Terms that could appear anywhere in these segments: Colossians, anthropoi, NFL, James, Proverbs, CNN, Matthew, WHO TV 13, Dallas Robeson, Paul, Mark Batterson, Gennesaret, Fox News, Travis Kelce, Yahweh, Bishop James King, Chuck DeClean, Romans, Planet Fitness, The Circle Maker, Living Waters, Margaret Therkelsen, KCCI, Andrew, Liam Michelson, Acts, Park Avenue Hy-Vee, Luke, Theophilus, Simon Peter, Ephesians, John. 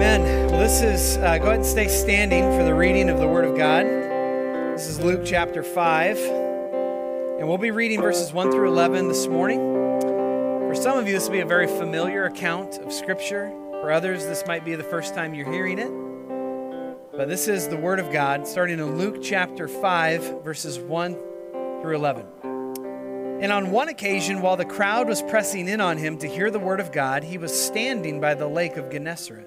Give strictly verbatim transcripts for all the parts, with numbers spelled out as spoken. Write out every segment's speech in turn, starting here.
Amen. Well, this is, uh, go ahead and stay standing for the reading of the Word of God. This is Luke chapter five, and we'll be reading verses one through eleven this morning. For some of you, this will be a very familiar account of Scripture. For others, this might be the first time you're hearing it. But this is the Word of God, starting in Luke chapter five, verses one through eleven. And on one occasion, while the crowd was pressing in on him to hear the Word of God, he was standing by the lake of Gennesaret.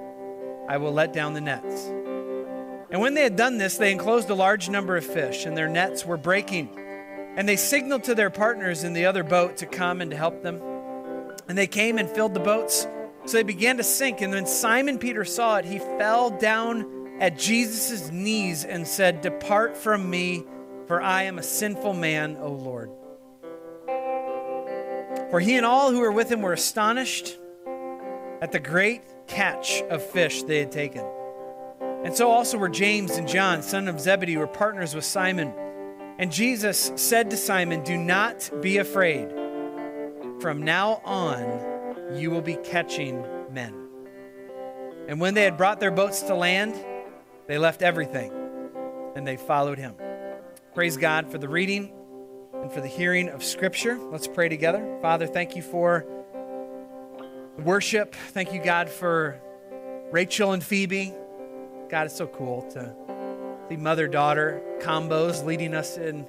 I will let down the nets." And when they had done this, they enclosed a large number of fish, and their nets were breaking. And they signaled to their partners in the other boat to come and to help them. And they came and filled the boats, so they began to sink. And when Simon Peter saw it, he fell down at Jesus' knees and said, "Depart from me, for I am a sinful man, O Lord." For he and all who were with him were astonished at the great catch of fish they had taken. And so also were James and John, son of Zebedee, were partners with Simon. And Jesus said to Simon, "Do not be afraid. From now on, you will be catching men." And when they had brought their boats to land, they left everything and they followed him. Praise God for the reading and for the hearing of Scripture. Let's pray together. Father, thank you for worship. Thank you, God, for Rachel and Phoebe. God, it's so cool to see mother-daughter combos leading us in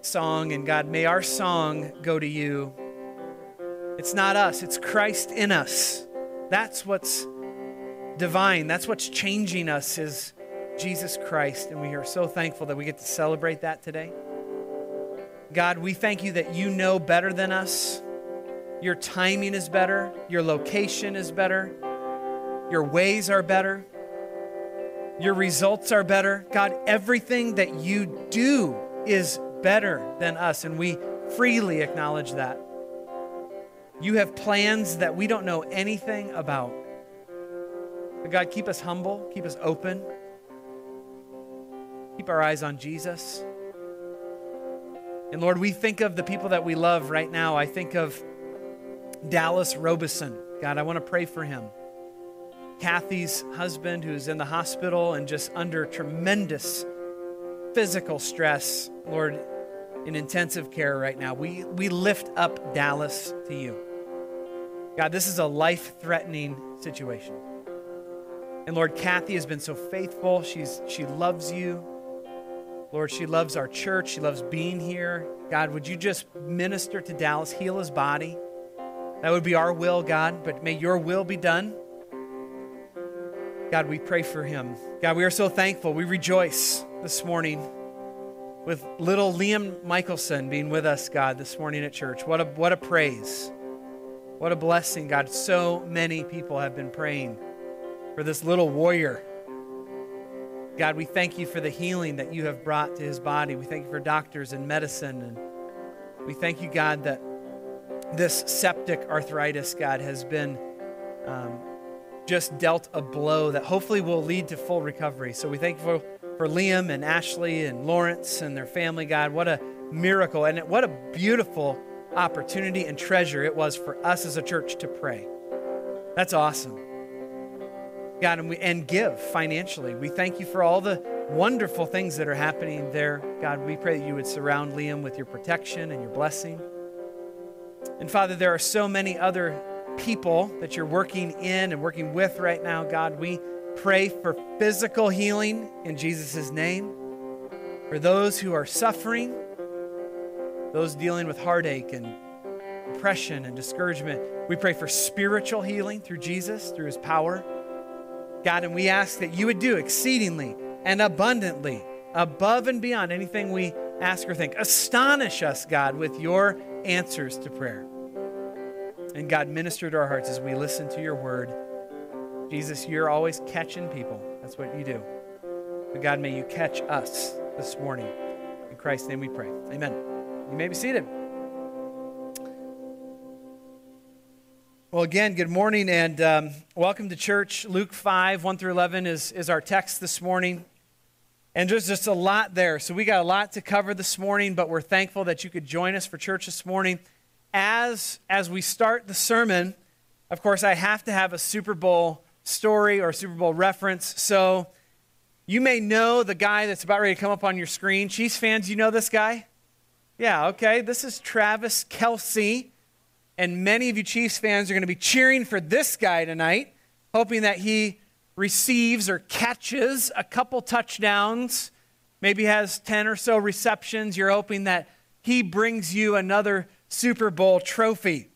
song. And God, may our song go to you. It's not us. It's Christ in us. That's what's divine. That's what's changing us is Jesus Christ. And we are so thankful that we get to celebrate that today. God, we thank you that you know better than us. Your timing is better. Your location is better. Your ways are better. Your results are better. God, everything that you do is better than us, and we freely acknowledge that. You have plans that we don't know anything about. But God, keep us humble. Keep us open. Keep our eyes on Jesus. And Lord, we think of the people that we love right now. I think of Dallas Robeson. God, I want to pray for him. Kathy's husband, who's in the hospital and just under tremendous physical stress, Lord, in intensive care right now. We, we lift up Dallas to you. God, this is a life-threatening situation. And Lord, Kathy has been so faithful. She's, she loves you. Lord, she loves our church. She loves being here. God, would you just minister to Dallas, heal his body? That would be our will, God, but may your will be done. God, we pray for him. God, we are so thankful. We rejoice this morning with little Liam Michelson being with us, God, this morning at church. What a, what a praise. What a blessing, God. So many people have been praying for this little warrior. God, we thank you for the healing that you have brought to his body. We thank you for doctors and medicine. And we thank you, God, that this septic arthritis, God, has been um, just dealt a blow that hopefully will lead to full recovery. So we thank you for, for Liam and Ashley and Lawrence and their family, God. What a miracle and what a beautiful opportunity and treasure it was for us as a church to pray. That's awesome. God, and, we, and give financially. We thank you for all the wonderful things that are happening there. God, we pray that you would surround Liam with your protection and your blessing. And Father, there are so many other people that you're working in and working with right now. God, we pray for physical healing in Jesus' name. For those who are suffering, those dealing with heartache and depression and discouragement, we pray for spiritual healing through Jesus, through his power. God, and we ask that you would do exceedingly and abundantly, above and beyond anything we ask or think. Astonish us, God, with your answers to prayer. And God, minister to our hearts as we listen to your word. Jesus, you're always catching people. That's what you do. But God, may you catch us this morning. In Christ's name we pray. Amen. You may be seated. Well, again, good morning and um, welcome to church. Luke five, one through eleven is, is our text this morning. And there's just a lot there. So we got a lot to cover this morning, but we're thankful that you could join us for church this morning. As, as we start the sermon, of course, I have to have a Super Bowl story or Super Bowl reference. So you may know the guy that's about ready to come up on your screen. Chiefs fans, you know this guy? Yeah, okay. This is Travis Kelce. And many of you Chiefs fans are going to be cheering for this guy tonight, hoping that he receives or catches a couple touchdowns, maybe has ten or so receptions. You're hoping that he brings you another Super Bowl trophy.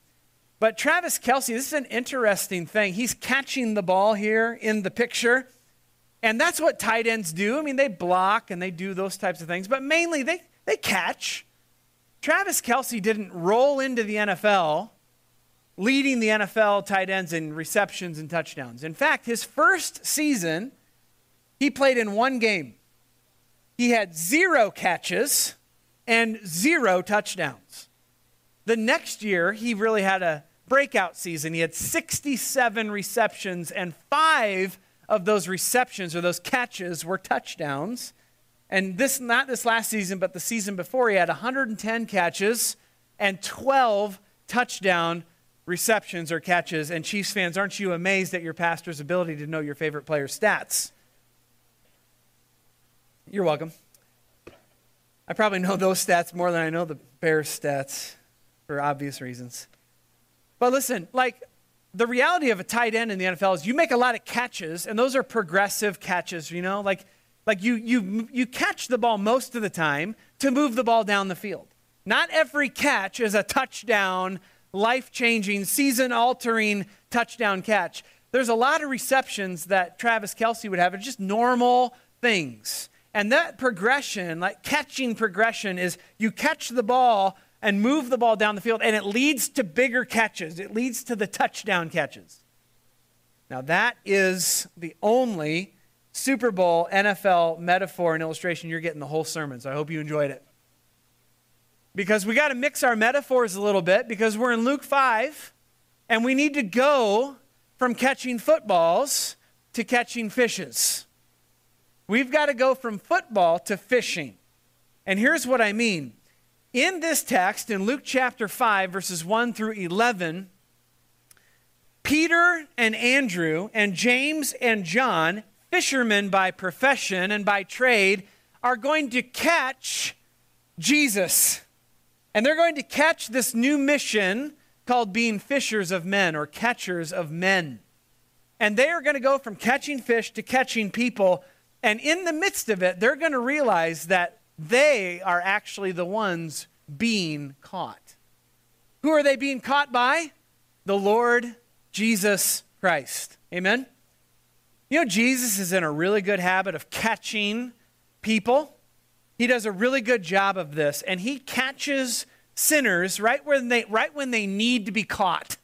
But Travis Kelce, this is an interesting thing. He's catching the ball here in the picture, and that's what tight ends do. I mean, they block and they do those types of things, but mainly they, they catch. Travis Kelce didn't roll into the N F L, leading the N F L tight ends in receptions and touchdowns. In fact, his first season, he played in one game. He had zero catches and zero touchdowns. The next year, he really had a breakout season. He had sixty-seven receptions, and five of those receptions or those catches were touchdowns. And this, not this last season, but the season before, he had one hundred ten catches and twelve touchdown receptions or catches. And Chiefs fans, aren't you amazed at your pastor's ability to know your favorite player's stats? You're welcome. I probably know those stats more than I know the Bears' stats for obvious reasons. But listen, like, the reality of a tight end in the N F L is you make a lot of catches, and those are progressive catches, you know, like, Like you, you, you catch the ball most of the time to move the ball down the field. Not every catch is a touchdown, life-changing, season-altering touchdown catch. There's a lot of receptions that Travis Kelce would have. It's just normal things. And that progression, like catching progression, is you catch the ball and move the ball down the field, and it leads to bigger catches. It leads to the touchdown catches. Now that is the only Super Bowl N F L metaphor and illustration. You're getting the whole sermon, so I hope you enjoyed it. Because we got to mix our metaphors a little bit, because we're in Luke five, and we need to go from catching footballs to catching fishes. We've got to go from football to fishing. And here's what I mean. In this text, in Luke chapter five, verses one through eleven, Peter and Andrew and James and John, fishermen by profession and by trade, are going to catch Jesus. And they're going to catch this new mission called being fishers of men or catchers of men. And they are going to go from catching fish to catching people. And in the midst of it, they're going to realize that they are actually the ones being caught. Who are they being caught by? The Lord Jesus Christ. Amen? You know, Jesus is in a really good habit of catching people. He does a really good job of this, and he catches sinners right when they, right when they need to be caught.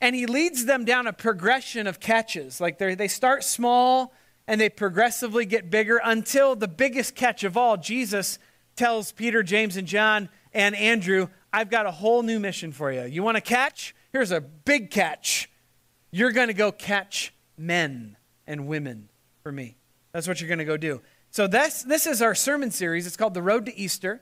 And he leads them down a progression of catches. Like they start small, and they progressively get bigger until the biggest catch of all, Jesus tells Peter, James, and John, and Andrew, I've got a whole new mission for you. You want to catch? Here's a big catch. You're going to go catch men and women for me. That's what you're going to go do. So this, this is our sermon series. It's called The Road to Easter.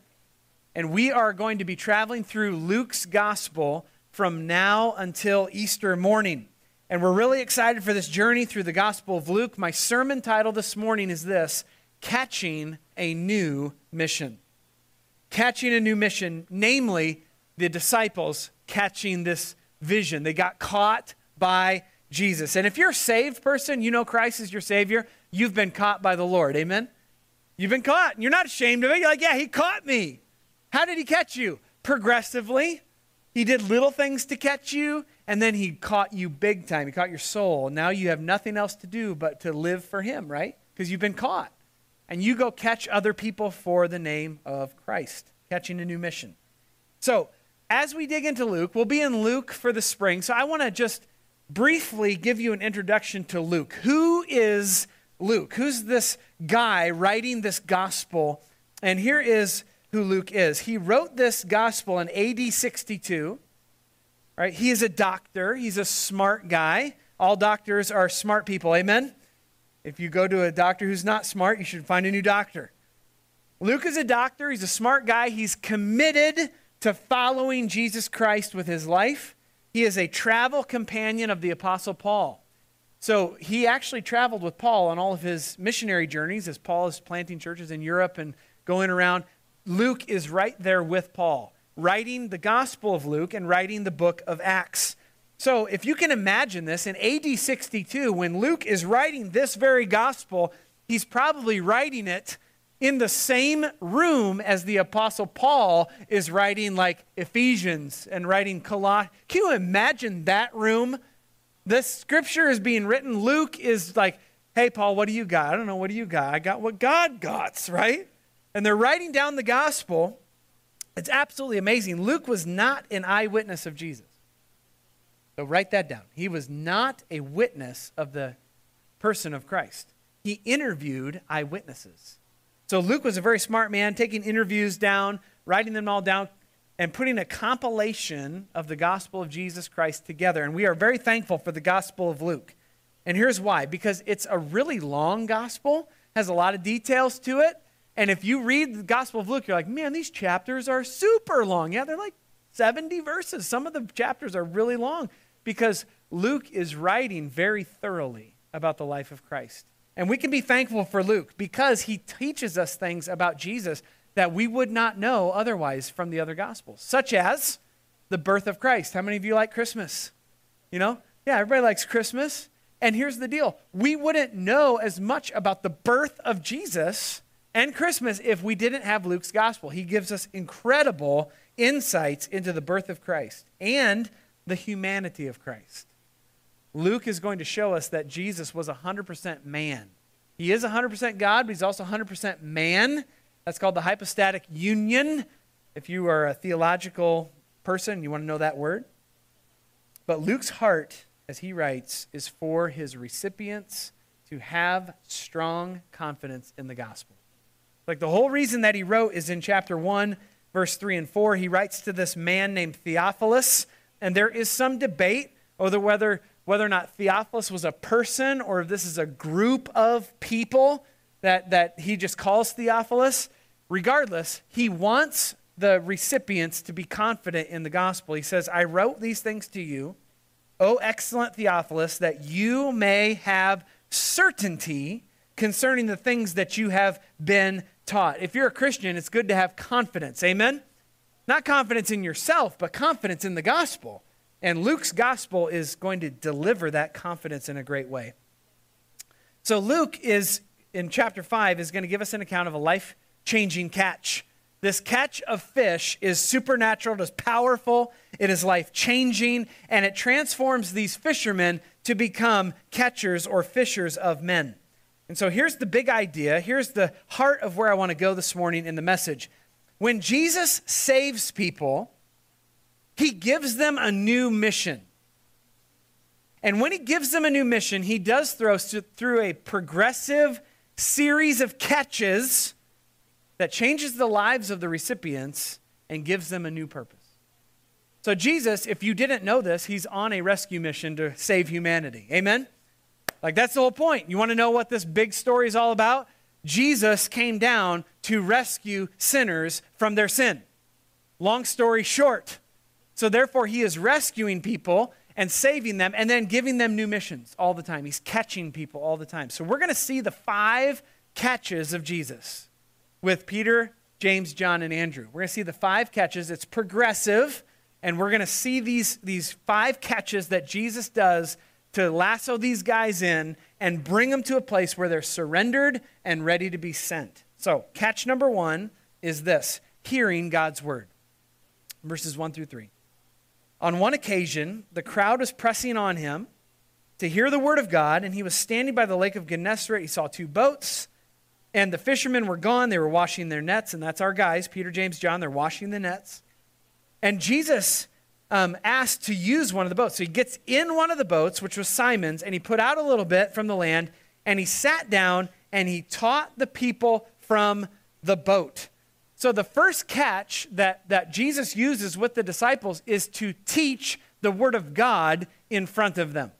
And we are going to be traveling through Luke's gospel from now until Easter morning. And we're really excited for this journey through the gospel of Luke. My sermon title this morning is this: Catching a New Mission. Catching a new mission, namely the disciples catching this vision. They got caught by Jesus. And if you're a saved person, you know Christ is your Savior, you've been caught by the Lord. Amen? You've been caught, and you're not ashamed of it. You're like, yeah, he caught me. How did he catch you? Progressively. He did little things to catch you, and then he caught you big time. He caught your soul. Now you have nothing else to do but to live for him, right? Because you've been caught. And you go catch other people for the name of Christ. Catching a new mission. So, as we dig into Luke, we'll be in Luke for the spring. So I want to just briefly give you an introduction to Luke. Who is Luke? Who's this guy writing this gospel? And here is who Luke is. He wrote this gospel in A D sixty-two. Right? He is a doctor. He's a smart guy. All doctors are smart people. Amen? If you go to a doctor who's not smart, you should find a new doctor. Luke is a doctor. He's a smart guy. He's committed to following Jesus Christ with his life. He is a travel companion of the Apostle Paul. So he actually traveled with Paul on all of his missionary journeys as Paul is planting churches in Europe and going around. Luke is right there with Paul, writing the Gospel of Luke and writing the book of Acts. So if you can imagine this, in A D sixty-two, when Luke is writing this very gospel, he's probably writing it in the same room as the Apostle Paul is writing like Ephesians and writing Colossians. Can you imagine that room? This scripture is being written. Luke is like, hey, Paul, what do you got? I don't know. What do you got? I got what God got, right? And they're writing down the gospel. It's absolutely amazing. Luke was not an eyewitness of Jesus. So write that down. He was not a witness of the person of Christ. He interviewed eyewitnesses. So Luke was a very smart man, taking interviews down, writing them all down, and putting a compilation of the gospel of Jesus Christ together. And we are very thankful for the gospel of Luke. And here's why. Because it's a really long gospel, has a lot of details to it. And if you read the gospel of Luke, you're like, man, these chapters are super long. Yeah, they're like seventy verses. Some of the chapters are really long, because Luke is writing very thoroughly about the life of Christ. And we can be thankful for Luke because he teaches us things about Jesus that we would not know otherwise from the other gospels, such as the birth of Christ. How many of you like Christmas? You know? Yeah, everybody likes Christmas. And here's the deal. We wouldn't know as much about the birth of Jesus and Christmas if we didn't have Luke's gospel. He gives us incredible insights into the birth of Christ and the humanity of Christ. Luke is going to show us that Jesus was one hundred percent man. He is one hundred percent God, but he's also one hundred percent man. That's called the hypostatic union. If you are a theological person, you want to know that word. But Luke's heart, as he writes, is for his recipients to have strong confidence in the gospel. Like the whole reason that he wrote is in chapter one, verse three and four. He writes to this man named Theophilus. And there is some debate over whether, whether or not Theophilus was a person or if this is a group of people that, that he just calls Theophilus. Regardless, he wants the recipients to be confident in the gospel. He says, I wrote these things to you, O excellent Theophilus, that you may have certainty concerning the things that you have been taught. If you're a Christian, it's good to have confidence. Amen? Not confidence in yourself, but confidence in the gospel. And Luke's gospel is going to deliver that confidence in a great way. So Luke is, in chapter five, is going to give us an account of a life-changing catch. This catch of fish is supernatural, it is powerful, it is life-changing, and it transforms these fishermen to become catchers or fishers of men. And so here's the big idea. Here's the heart of where I want to go this morning in the message. When Jesus saves people, he gives them a new mission. And when he gives them a new mission, he does throw through a progressive series of catches that changes the lives of the recipients and gives them a new purpose. So Jesus, if you didn't know this, he's on a rescue mission to save humanity. Amen? Like that's the whole point. You want to know what this big story is all about? Jesus came down to rescue sinners from their sin. Long story short. So therefore, he is rescuing people and saving them and then giving them new missions all the time. He's catching people all the time. So we're going to see the five catches of Jesus with Peter, James, John, and Andrew. We're going to see the five catches. It's progressive. And we're going to see these, these five catches that Jesus does to lasso these guys in and bring them to a place where they're surrendered and ready to be sent. So catch number one is this, hearing God's word. Verses one through three. On one occasion, the crowd was pressing on him to hear the word of God, and he was standing by the lake of Gennesaret. He saw two boats, and the fishermen were gone. They were washing their nets, and that's our guys, Peter, James, John. They're washing the nets. And Jesus um, asked to use one of the boats. So he gets in one of the boats, which was Simon's, and he put out a little bit from the land, and he sat down and he taught the people from the boat. So the first catch that, that Jesus uses with the disciples is to teach the word of God in front of them.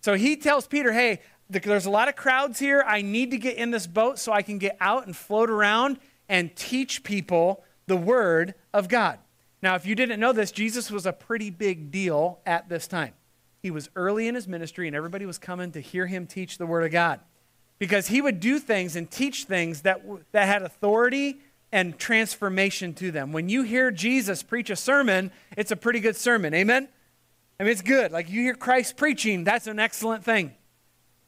So he tells Peter, hey, there's a lot of crowds here. I need to get in this boat so I can get out and float around and teach people the word of God. Now, if you didn't know this, Jesus was a pretty big deal at this time. He was early in his ministry and everybody was coming to hear him teach the word of God, because he would do things and teach things that, that had authority and transformation to them. When you hear Jesus preach a sermon, it's a pretty good sermon. Amen? I mean, it's good. Like, you hear Christ preaching, that's an excellent thing.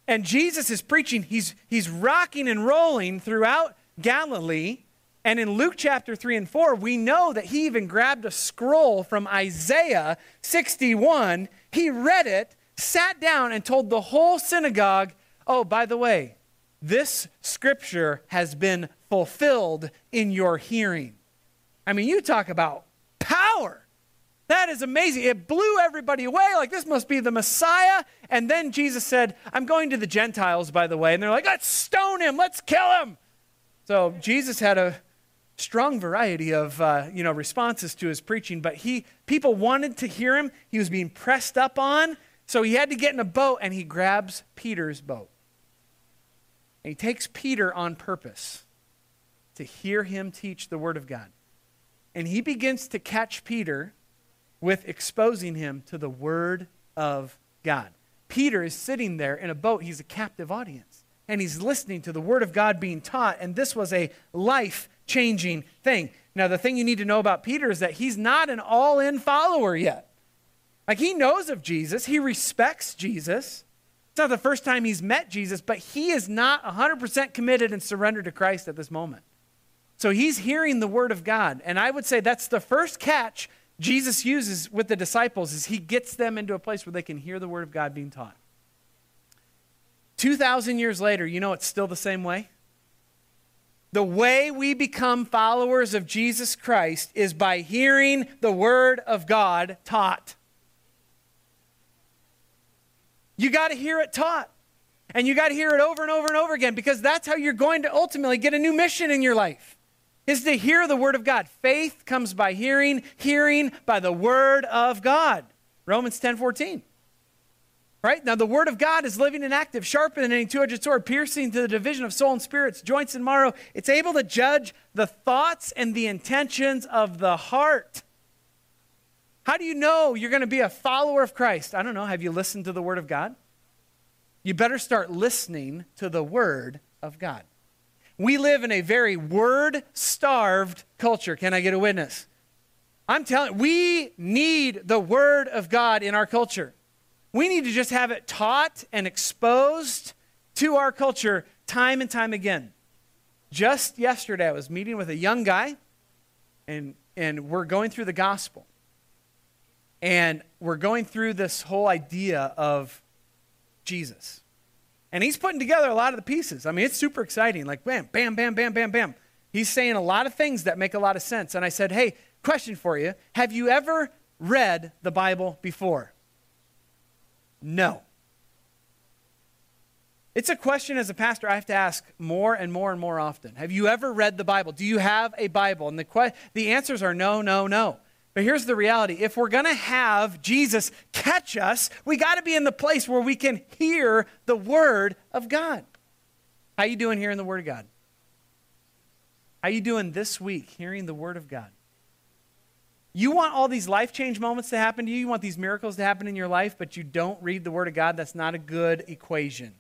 And Jesus is preaching. He's, he's rocking and rolling throughout Galilee. And in Luke chapter three and four, we know that he even grabbed a scroll from Isaiah sixty-one. He read it, sat down, and told the whole synagogue, oh, by the way, this scripture has been fulfilled in your hearing. I mean, you talk about power. That is amazing. It blew everybody away. Like, this must be the Messiah. And then Jesus said, I'm going to the Gentiles, by the way. And they're like, let's stone him. Let's kill him. So Jesus had a strong variety of, uh, you know, responses to his preaching. But he, people wanted to hear him. He was being pressed up on. So he had to get in a boat, and he grabs Peter's boat. And he takes Peter on purpose to hear him teach the word of God. And he begins to catch Peter with exposing him to the word of God. Peter is sitting there in a boat. He's a captive audience. And he's listening to the word of God being taught. And this was a life-changing thing. Now, the thing you need to know about Peter is that he's not an all-in follower yet. Like, he knows of Jesus. He respects Jesus. It's not the first time he's met Jesus, but he is not one hundred percent committed and surrendered to Christ at this moment. So he's hearing the word of God. And I would say that's the first catch Jesus uses with the disciples, is he gets them into a place where they can hear the word of God being taught. two thousand years later, you know it's still the same way? The way we become followers of Jesus Christ is by hearing the word of God taught. You got to hear it taught. And you got to hear it over and over and over again, because that's how you're going to ultimately get a new mission in your life, is to hear the word of God. Faith comes by hearing, hearing by the word of God. Romans ten fourteen. Right? Now, the word of God is living and active, sharper than any two-edged sword, piercing to the division of soul and spirits, joints and marrow. It's able to judge the thoughts and the intentions of the heart. How do you know you're going to be a follower of Christ? I don't know. Have you listened to the word of God? You better start listening to the word of God. We live in a very word-starved culture. Can I get a witness? I'm telling, we need the word of God in our culture. We need to just have it taught and exposed to our culture time and time again. Just yesterday, I was meeting with a young guy, and, and we're going through the gospel. And we're going through this whole idea of Jesus. And he's putting together a lot of the pieces. I mean, it's super exciting. Like, bam, bam, bam, bam, bam, bam. He's saying a lot of things that make a lot of sense. And I said, hey, question for you. Have you ever read the Bible before? No. It's a question as a pastor I have to ask more and more and more often. Have you ever read the Bible? Do you have a Bible? And the que- the answers are no, no, no. But here's the reality. If we're going to have Jesus catch us, we got to be in the place where we can hear the word of God. How you doing hearing the word of God? How you doing this week hearing the word of God? You want all these life change moments to happen to you. You want these miracles to happen in your life, but you don't read the word of God. That's not a good equation.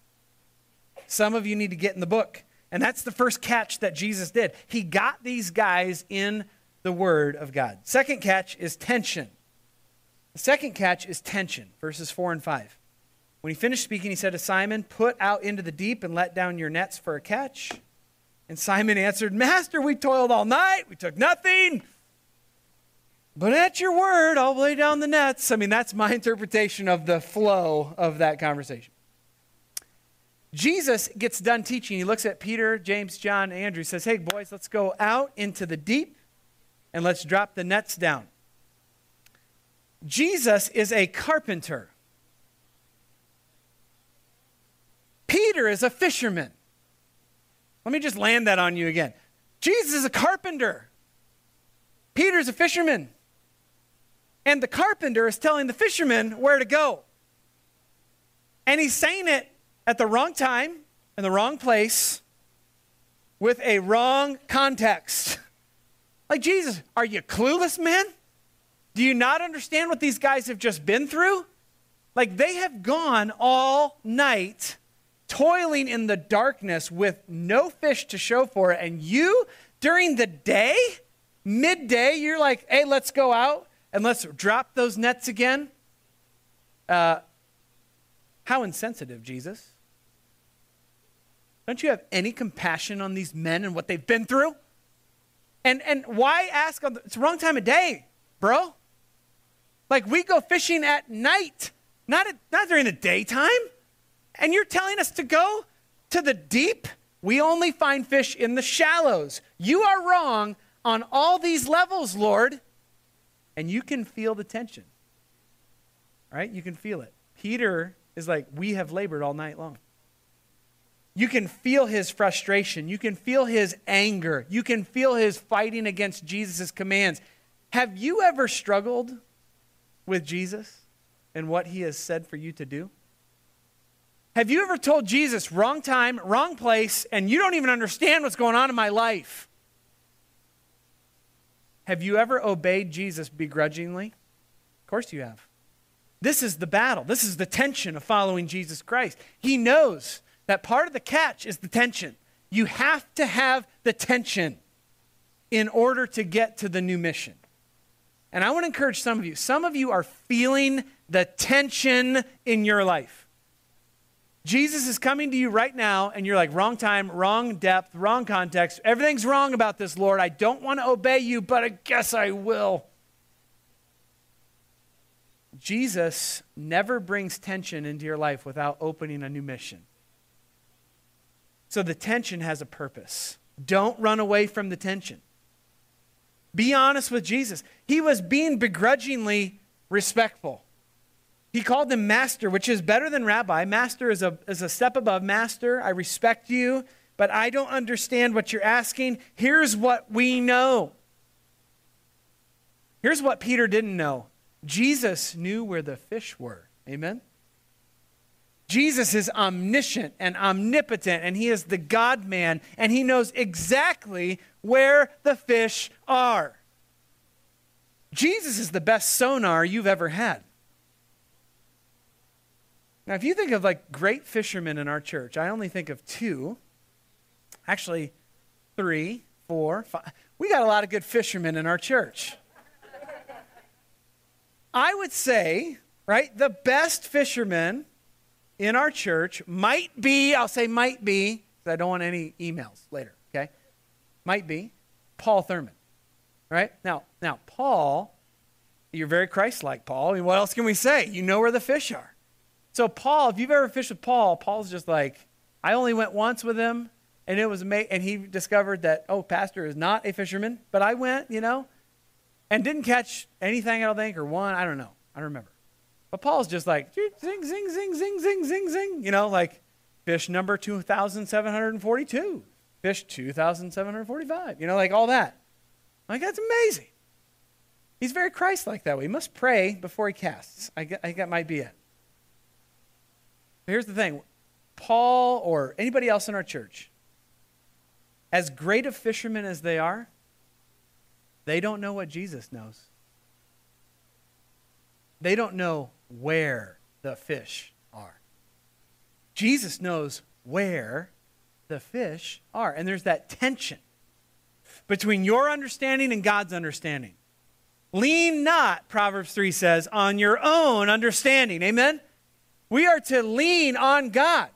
Some of you need to get in the book. And that's the first catch that Jesus did. He got these guys in the word of God. Second catch is tension. The second catch is tension, verses four and five. When he finished speaking, he said to Simon, put out into the deep and let down your nets for a catch. And Simon answered, Master, we toiled all night. We took nothing. But at your word, I'll lay down the nets. I mean, that's my interpretation of the flow of that conversation. Jesus gets done teaching. He looks at Peter, James, John, and Andrew. He says, hey, boys, let's go out into the deep. And let's drop the nets down. Jesus is a carpenter. Peter is a fisherman. Let me just land that on you again. Jesus is a carpenter. Peter is a fisherman. And the carpenter is telling the fisherman where to go. And he's saying it at the wrong time, in the wrong place, with a wrong context. Like, Jesus, are you clueless, man? Do you not understand what these guys have just been through? Like, they have gone all night toiling in the darkness with no fish to show for it. And you, during the day, midday, you're like, hey, let's go out and let's drop those nets again. Uh, how insensitive, Jesus. Don't you have any compassion on these men and what they've been through? And and why ask? On the, it's the wrong time of day, bro. Like, we go fishing at night, not at, not during the daytime. And you're telling us to go to the deep? We only find fish in the shallows. You are wrong on all these levels, Lord. And you can feel the tension, right? You can feel it. Peter is like, we have labored all night long. You can feel his frustration. You can feel his anger. You can feel his fighting against Jesus' commands. Have you ever struggled with Jesus and what he has said for you to do? Have you ever told Jesus, wrong time, wrong place, and you don't even understand what's going on in my life? Have you ever obeyed Jesus begrudgingly? Of course you have. This is the battle. This is the tension of following Jesus Christ. He knows that part of the catch is the tension. You have to have the tension in order to get to the new mission. And I want to encourage some of you. Some of you are feeling the tension in your life. Jesus is coming to you right now, and you're like, wrong time, wrong depth, wrong context. Everything's wrong about this, Lord. I don't want to obey you, but I guess I will. Jesus never brings tension into your life without opening a new mission. So the tension has a purpose. Don't run away from the tension. Be honest with Jesus. He was being begrudgingly respectful. He called him master, which is better than rabbi. Master is a, is a step above. Master, I respect you, but I don't understand what you're asking. Here's what we know. Here's what Peter didn't know. Jesus knew where the fish were. Amen? Jesus is omniscient and omnipotent, and he is the God-man, and he knows exactly where the fish are. Jesus is the best sonar you've ever had. Now, if you think of, like, great fishermen in our church, I only think of two, actually three, four, five. We got a lot of good fishermen in our church. I would say, right, the best fishermen in our church might be, I'll say might be, because I don't want any emails later, okay? Might be Paul Thurman, right? Now, now Paul, you're very Christ-like, Paul. I mean, what else can we say? You know where the fish are. So Paul, if you've ever fished with Paul, Paul's just like, I only went once with him, and it was amazing. And he discovered that, oh, pastor is not a fisherman, but I went, you know, and didn't catch anything, I don't think, or one, I don't know. I don't remember. But Paul's just like, zing, zing, zing, zing, zing, zing, zing. You know, like, fish number two thousand seven hundred forty-two, fish two thousand seven hundred forty-five, you know, like all that. Like, that's amazing. He's very Christ-like that way. He must pray before he casts. I, I think that might be it. But here's the thing. Paul or anybody else in our church, as great of fishermen as they are, they don't know what Jesus knows. They don't know where the fish are. Jesus knows where the fish are. And there's that tension between your understanding and God's understanding. Lean not, Proverbs three says, on your own understanding. Amen? We are to lean on God.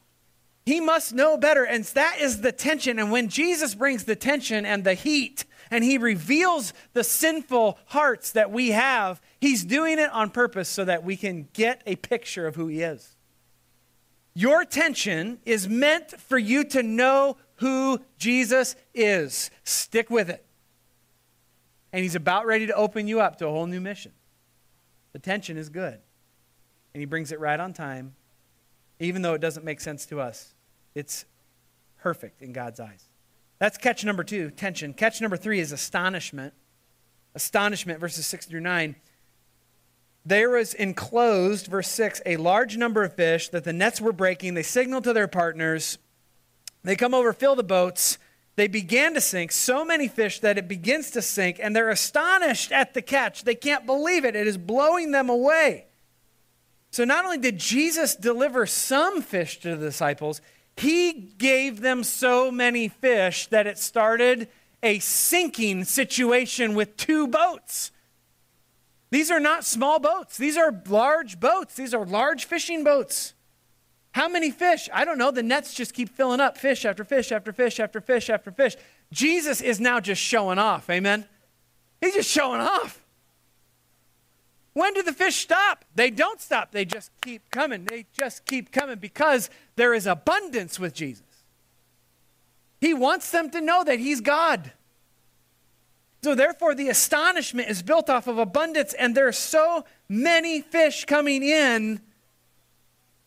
He must know better. And that is the tension. And when Jesus brings the tension and the heat, and he reveals the sinful hearts that we have, he's doing it on purpose so that we can get a picture of who he is. Your tension is meant for you to know who Jesus is. Stick with it. And he's about ready to open you up to a whole new mission. The tension is good. And he brings it right on time, even though it doesn't make sense to us. It's perfect in God's eyes. That's catch number two, tension. Catch number three is astonishment. Astonishment, verses six through nine. There was enclosed, verse six, a large number of fish that the nets were breaking. They signaled to their partners. They come over, fill the boats. They began to sink, so many fish that it begins to sink, and they're astonished at the catch. They can't believe it. It is blowing them away. So not only did Jesus deliver some fish to the disciples, he gave them so many fish that it started a sinking situation with two boats. These are not small boats. These are large boats. These are large fishing boats. How many fish? I don't know. The nets just keep filling up. Fish after fish after fish after fish after fish. Jesus is now just showing off. Amen? He's just showing off. When do the fish stop? They don't stop. They just keep coming. They just keep coming because there is abundance with Jesus. He wants them to know that he's God. So therefore, the astonishment is built off of abundance, and there are so many fish coming in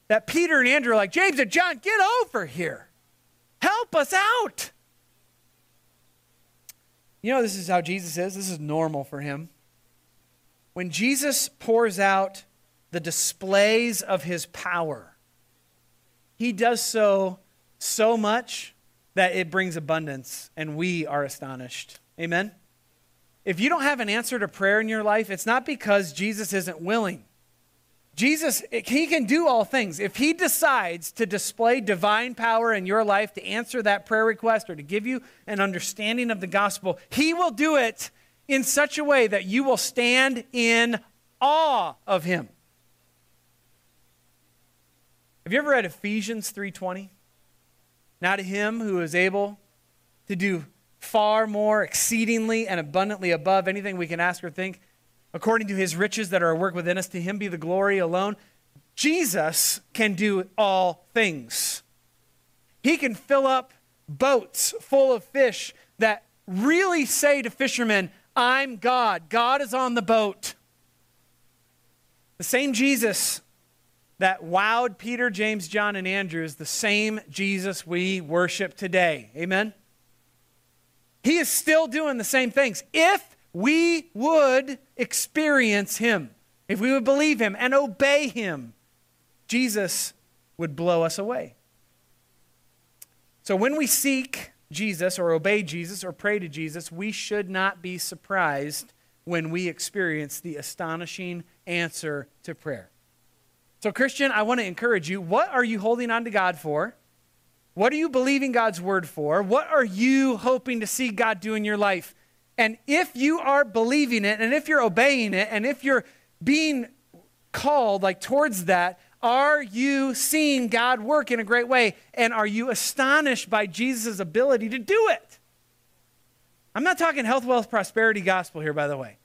that Peter and Andrew are like, James and John, get over here. Help us out. You know, this is how Jesus is. This is normal for him. When Jesus pours out the displays of his power, he does so so much that it brings abundance, and we are astonished. Amen? If you don't have an answer to prayer in your life, it's not because Jesus isn't willing. Jesus, he can do all things. If he decides to display divine power in your life to answer that prayer request or to give you an understanding of the gospel, he will do it in such a way that you will stand in awe of him. Have you ever read Ephesians three twenty? Now to him who is able to do far more exceedingly and abundantly above anything we can ask or think, according to his riches that are at work within us, to him be the glory alone. Jesus can do all things. He can fill up boats full of fish that really say to fishermen, I'm God. God is on the boat. The same Jesus that wowed Peter, James, John, and Andrew is the same Jesus we worship today. Amen? He is still doing the same things. If we would experience him, if we would believe him and obey him, Jesus would blow us away. So when we seek Jesus or obey Jesus or pray to Jesus, we should not be surprised when we experience the astonishing answer to prayer. So Christian, I want to encourage you, what are you holding on to God for? What are you believing God's word for? What are you hoping to see God do in your life? And if you are believing it, and if you're obeying it, and if you're being called like towards that, are you seeing God work in a great way? And are you astonished by Jesus' ability to do it? I'm not talking health, wealth, prosperity gospel here, by the way.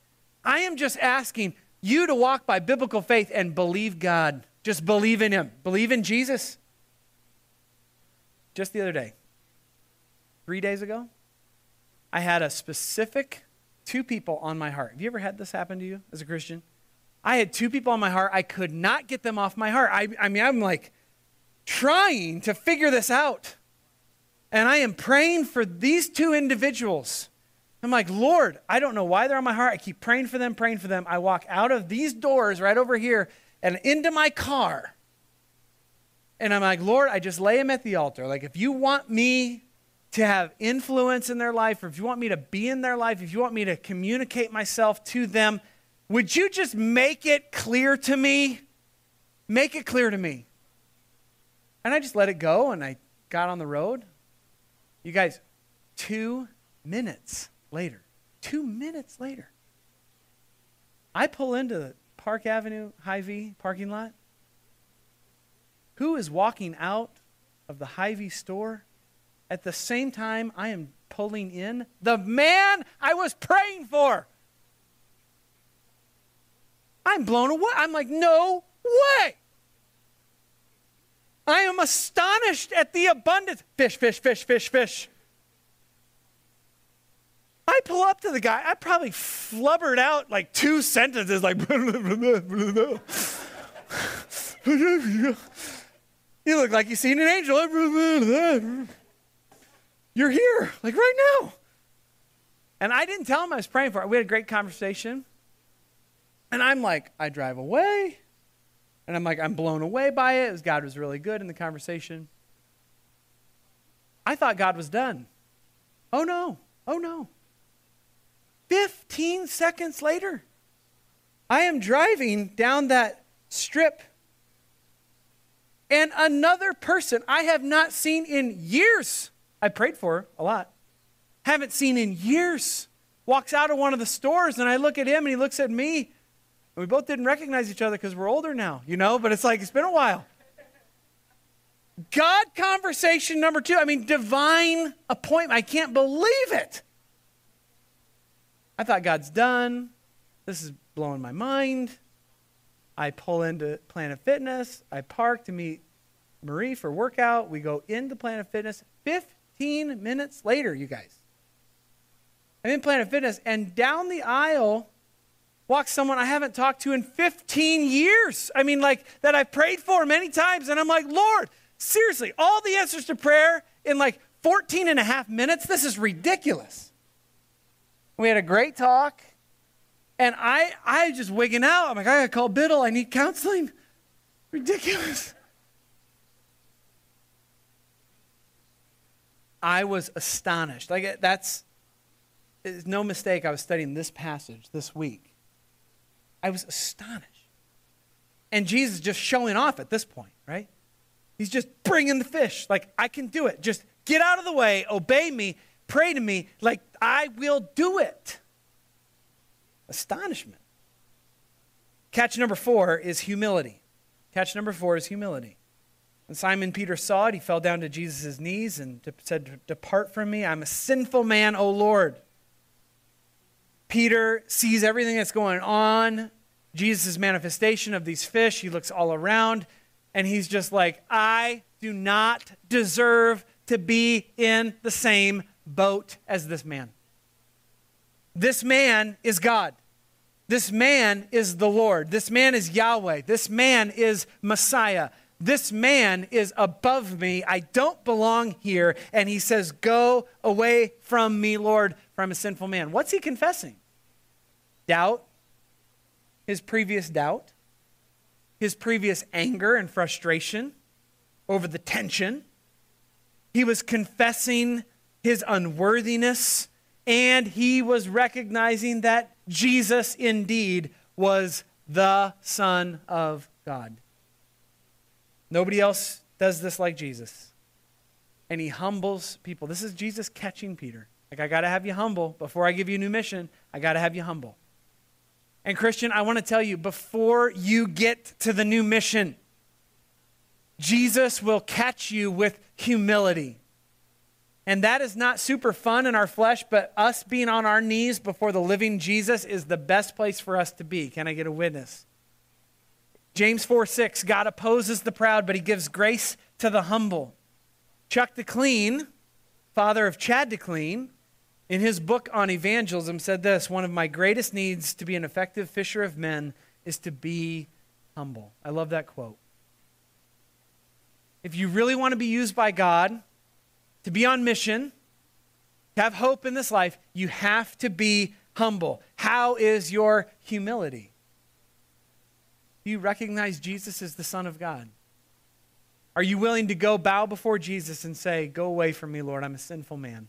I am just asking you to walk by biblical faith and believe God. Just believe in him. Believe in Jesus. Just the other day, three days ago, I had a specific two people on my heart. Have you ever had this happen to you as a Christian? I had two people on my heart. I could not get them off my heart. I, I mean, I'm like trying to figure this out. And I am praying for these two individuals. I'm like, Lord, I don't know why they're on my heart. I keep praying for them, praying for them. I walk out of these doors right over here and into my car. And I'm like, Lord, I just lay him at the altar. Like, if you want me to have influence in their life, or if you want me to be in their life, if you want me to communicate myself to them, would you just make it clear to me? Make it clear to me. And I just let it go, and I got on the road. You guys, two minutes later, two minutes later, I pull into the Park Avenue Hy-Vee parking lot. Who is walking out of the Hy-Vee store at the same time I am pulling in? The man I was praying for. I'm blown away. I'm like, no way. I am astonished at the abundance. Fish, fish, fish, fish, fish. I I pull up to the guy, I probably flubbered out like two sentences, like, you look like you've seen an angel. You're here, like right now. And I didn't tell him I was praying for it. We had a great conversation. And I'm like, I drive away. And I'm like, I'm blown away by it. It was, God was really good in the conversation. I thought God was done. Oh, no. Oh, no. fifteen seconds later, I am driving down that strip. And another person I have not seen in years, I prayed for her a lot, haven't seen in years, walks out of one of the stores, and I look at him, and he looks at me, and we both didn't recognize each other because we're older now, you know, but it's like it's been a while. God conversation number two, I mean, divine appointment. I can't believe it. I thought God's done. This is blowing my mind. I pull into Planet Fitness. I park to meet Marie for workout. We go into Planet Fitness. fifteen minutes later, you guys. I'm in Planet Fitness, and down the aisle walks someone I haven't talked to in fifteen years. I mean, like, that I've prayed for many times, and I'm like, Lord, seriously, all the answers to prayer in like fourteen and a half minutes? This is ridiculous. We had a great talk, and I I just wigging out. I'm like, I gotta call Biddle. I need counseling. Ridiculous. I was astonished. Like, that's... It's no mistake I was studying this passage this week. I was astonished. And Jesus is just showing off at this point, right? He's just bringing the fish. Like, I can do it. Just get out of the way, obey me, pray to me. Like, I will do it. Astonishment. Catch number four is humility. Catch number four is humility. And Simon Peter saw it. He fell down to Jesus' knees and said, "Depart from me. I'm a sinful man, O Lord." Peter sees everything that's going on, Jesus' manifestation of these fish. He looks all around, and he's just like, I do not deserve to be in the same boat as this man. This man is God. This man is the Lord. This man is Yahweh. This man is Messiah. This man is above me. I don't belong here. And he says, go away from me, Lord, for I'm a sinful man. What's he confessing? Doubt, his previous doubt, his previous anger and frustration over the tension. He was confessing his unworthiness, and he was recognizing that Jesus indeed was the Son of God. Nobody else does this like Jesus. And he humbles people. This is Jesus catching Peter. Like, I got to have you humble. Before I give you a new mission, I got to have you humble. And Christian, I want to tell you, before you get to the new mission, Jesus will catch you with humility. And that is not super fun in our flesh, but us being on our knees before the living Jesus is the best place for us to be. Can I get a witness? James four six, God opposes the proud, but he gives grace to the humble. Chuck DeClean, father of Chad DeClean, in his book on evangelism said this, one of my greatest needs to be an effective fisher of men is to be humble. I love that quote. If you really want to be used by God, to be on mission, to have hope in this life, you have to be humble. How is your humility? You recognize Jesus as the Son of God? Are you willing to go bow before Jesus and say, go away from me, Lord, I'm a sinful man?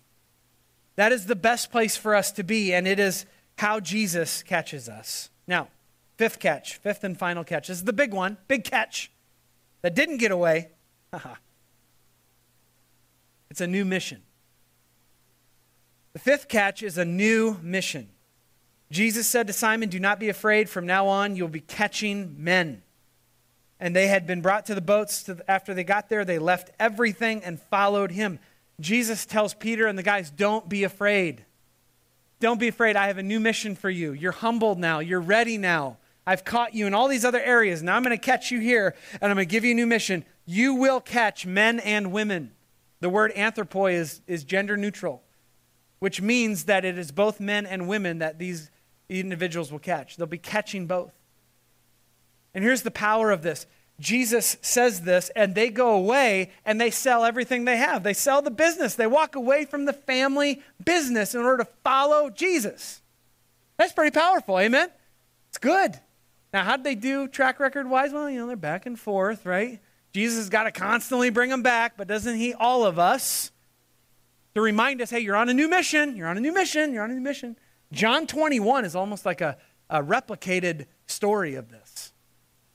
That is the best place for us to be, and it is how Jesus catches us. Now, fifth catch, fifth and final catch. This is the big one, big catch that didn't get away. It's a new mission. The fifth catch is a new mission. Jesus said to Simon, do not be afraid. From now on, you'll be catching men. And they had been brought to the boats. To the, after they got there, they left everything and followed him. Jesus tells Peter and the guys, don't be afraid. Don't be afraid. I have a new mission for you. You're humbled now. You're ready now. I've caught you in all these other areas. Now I'm going to catch you here, and I'm going to give you a new mission. You will catch men and women. The word anthropoi is, is gender neutral. which means that it is both men and women that these individuals will catch. They'll be catching both. And here's the power of this. Jesus says this, and they go away and they sell everything they have. They sell the business. They walk away from the family business in order to follow Jesus. That's pretty powerful, amen? It's good. Now, how'd they do track record-wise? Well, you know, they're back and forth, right? Jesus has got to constantly bring them back, but doesn't he all of us to remind us, hey, you're on a new mission, you're on a new mission, you're on a new mission. John twenty-one is almost like a, a replicated story of this.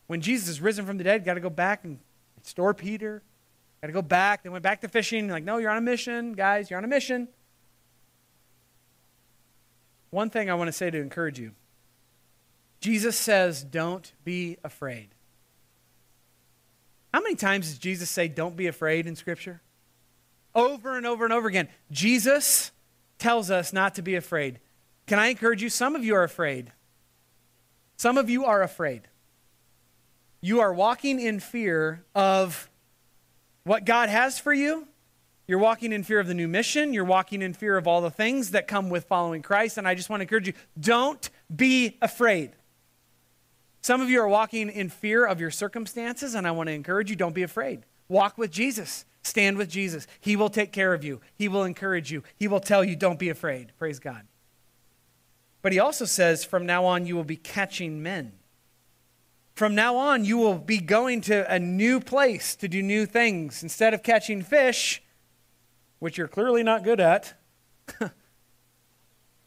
When Jesus is risen from the dead, got to go back and restore Peter. Got to go back. They went back to fishing. Like, no, you're on a mission, guys. You're on a mission. One thing I want to say to encourage you. Jesus says, don't be afraid. How many times does Jesus say, don't be afraid in Scripture? Over and over and over again. Jesus tells us not to be afraid. Can I encourage you? Some of you are afraid. Some of you are afraid. You are walking in fear of what God has for you. You're walking in fear of the new mission. You're walking in fear of all the things that come with following Christ. And I just want to encourage you, don't be afraid. Some of you are walking in fear of your circumstances, and I want to encourage you, don't be afraid. Walk with Jesus. Stand with Jesus. He will take care of you. He will encourage you. He will tell you, don't be afraid. Praise God. But he also says, from now on, you will be catching men. From now on, you will be going to a new place to do new things. Instead of catching fish, which you're clearly not good at,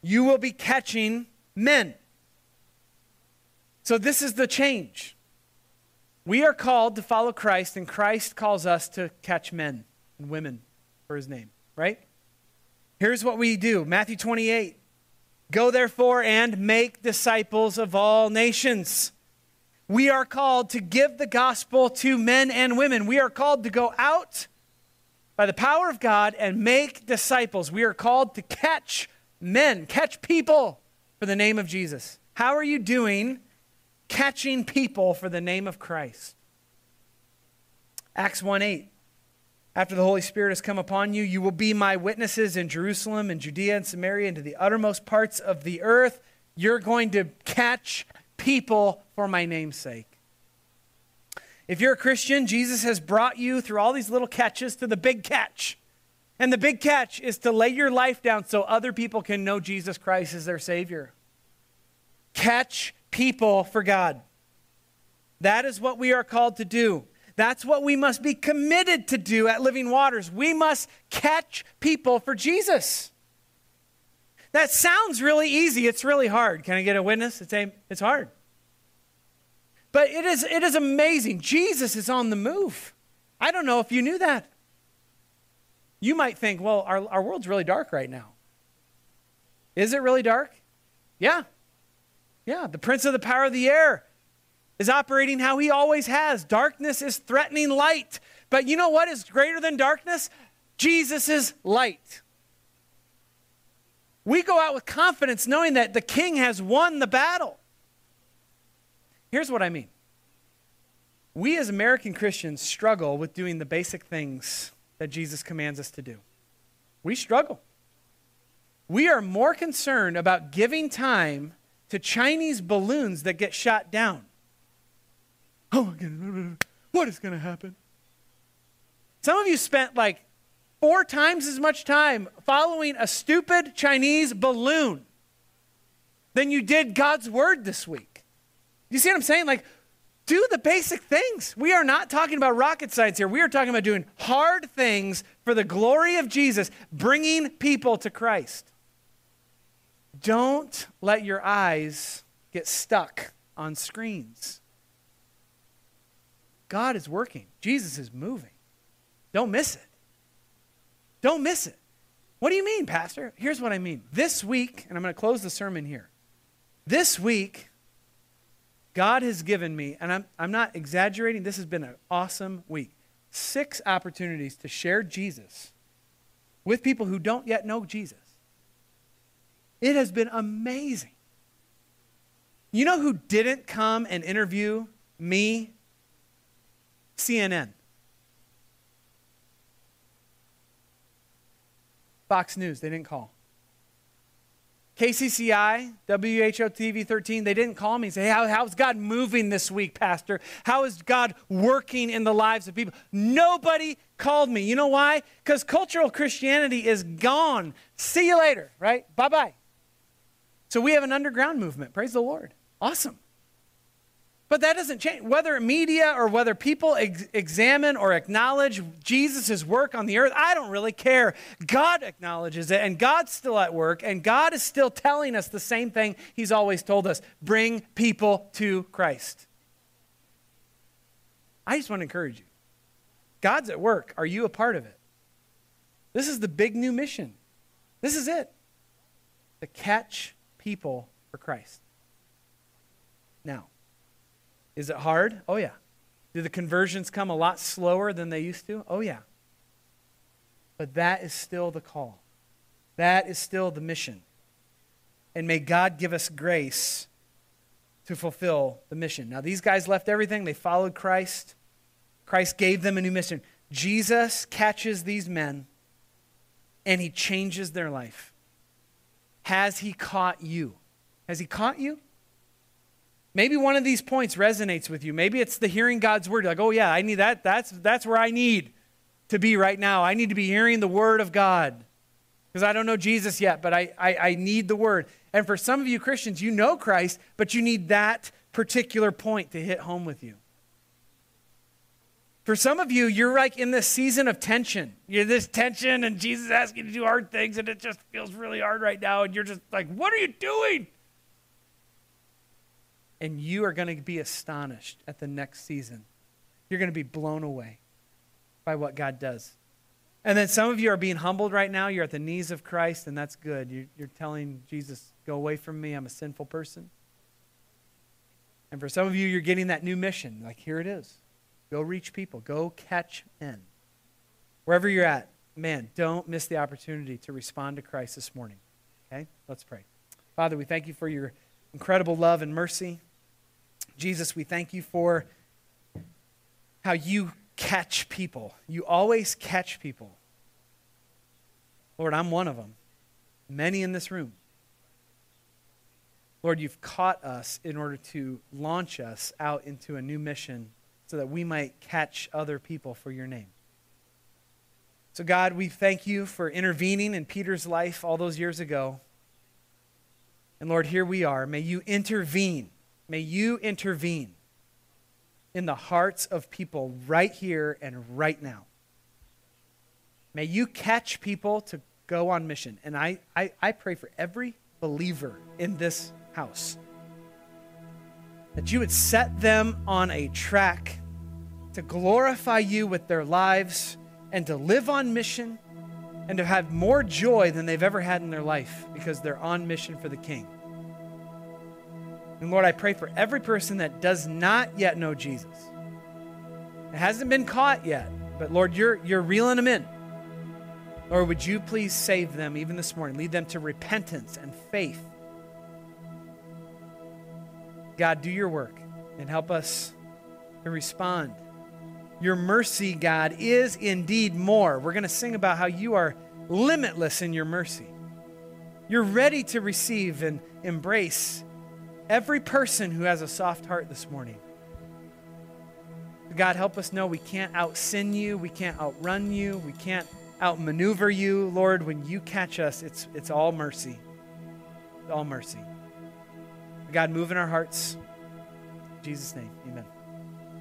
you will be catching men. So this is the change. We are called to follow Christ, and Christ calls us to catch men and women for his name, right? Here's what we do. Matthew twenty-eight, go therefore and make disciples of all nations. We are called to give the gospel to men and women. We are called to go out by the power of God and make disciples. We are called to catch men, catch people for the name of Jesus. How are you doing catching people for the name of Christ? Acts one eight, after the Holy Spirit has come upon you, you will be my witnesses in Jerusalem and Judea and Samaria and to the uttermost parts of the earth. You're going to catch people for my name's sake. If you're a Christian, Jesus has brought you through all these little catches to the big catch. And the big catch is to lay your life down so other people can know Jesus Christ as their Savior. Catch people for God. That is what we are called to do. That's what we must be committed to do at Living Waters. We must catch people for Jesus. That sounds really easy. It's really hard. Can I get a witness? It's, a, it's hard. But it is, it is amazing. Jesus is on the move. I don't know if you knew that. You might think, well, our, our world's really dark right now. Is it really dark? Yeah. Yeah. The prince of the power of the air is operating how he always has. Darkness is threatening light. But you know what is greater than darkness? Jesus is light. We go out with confidence knowing that the king has won the battle. Here's what I mean. We as American Christians struggle with doing the basic things that Jesus commands us to do. We struggle. We are more concerned about giving time to Chinese balloons that get shot down. Oh my goodness, what is going to happen? Some of you spent like four times as much time following a stupid Chinese balloon than you did God's word this week. You see what I'm saying? Like, do the basic things. We are not talking about rocket science here. We are talking about doing hard things for the glory of Jesus, bringing people to Christ. Don't let your eyes get stuck on screens. God is working. Jesus is moving. Don't miss it. Don't miss it. What do you mean, Pastor? Here's what I mean. This week, and I'm going to close the sermon here. This week, God has given me, and I'm, I'm not exaggerating, this has been an awesome week, six opportunities to share Jesus with people who don't yet know Jesus. It has been amazing. You know who didn't come and interview me? C N N. Fox News, they didn't call. K C C I, W H O T V thirteen, they didn't call me and say, hey, how, how's God moving this week, Pastor? How is God working in the lives of people? Nobody called me. You know why? Because cultural Christianity is gone. See you later, right? Bye-bye. So we have an underground movement. Praise the Lord. Awesome. But that doesn't change. Whether media or whether people ex- examine or acknowledge Jesus' work on the earth, I don't really care. God acknowledges it, and God's still at work, and God is still telling us the same thing he's always told us. Bring people to Christ. I just want to encourage you. God's at work. Are you a part of it? This is the big new mission. This is it. To catch people for Christ. Now, is it hard? Oh, yeah. Do the conversions come a lot slower than they used to? Oh, yeah. But that is still the call. That is still the mission. And may God give us grace to fulfill the mission. Now, these guys left everything. They followed Christ. Christ gave them a new mission. Jesus catches these men, and he changes their life. Has he caught you? Has he caught you? Maybe one of these points resonates with you. Maybe it's the hearing God's word. You're like, oh yeah, I need that. That's, that's where I need to be right now. I need to be hearing the word of God because I don't know Jesus yet, but I, I, I need the word. And for some of you Christians, you know Christ, but you need that particular point to hit home with you. For some of you, you're like in this season of tension. You're this tension and Jesus asking you to do hard things and it just feels really hard right now. And you're just like, what are you doing? And you are going to be astonished at the next season. You're going to be blown away by what God does. And then some of you are being humbled right now. You're at the knees of Christ, and that's good. You're, you're telling Jesus, go away from me. I'm a sinful person. And for some of you, you're getting that new mission. Like, here it is. Go reach people. Go catch men. Wherever you're at, man, don't miss the opportunity to respond to Christ this morning. Okay? Let's pray. Father, we thank you for your incredible love and mercy. Jesus, we thank you for how you catch people. You always catch people. Lord, I'm one of them. Many in this room. Lord, you've caught us in order to launch us out into a new mission so that we might catch other people for your name. So God, we thank you for intervening in Peter's life all those years ago. And Lord, here we are. May you intervene. May you intervene in the hearts of people right here and right now. May you catch people to go on mission. And I, I, I pray for every believer in this house that you would set them on a track to glorify you with their lives and to live on mission and to have more joy than they've ever had in their life because they're on mission for the King. And Lord, I pray for every person that does not yet know Jesus. It hasn't been caught yet, but Lord, you're, you're reeling them in. Lord, would you please save them even this morning? Lead them to repentance and faith. God, do your work and help us to respond. Your mercy, God, is indeed more. We're going to sing about how you are limitless in your mercy. You're ready to receive and embrace every person who has a soft heart this morning. God, help us know we can't out-sin you. We can't outrun you. We can't outmaneuver you. Lord, when you catch us, it's, it's all mercy. It's all mercy. God, move in our hearts. In Jesus' name, amen.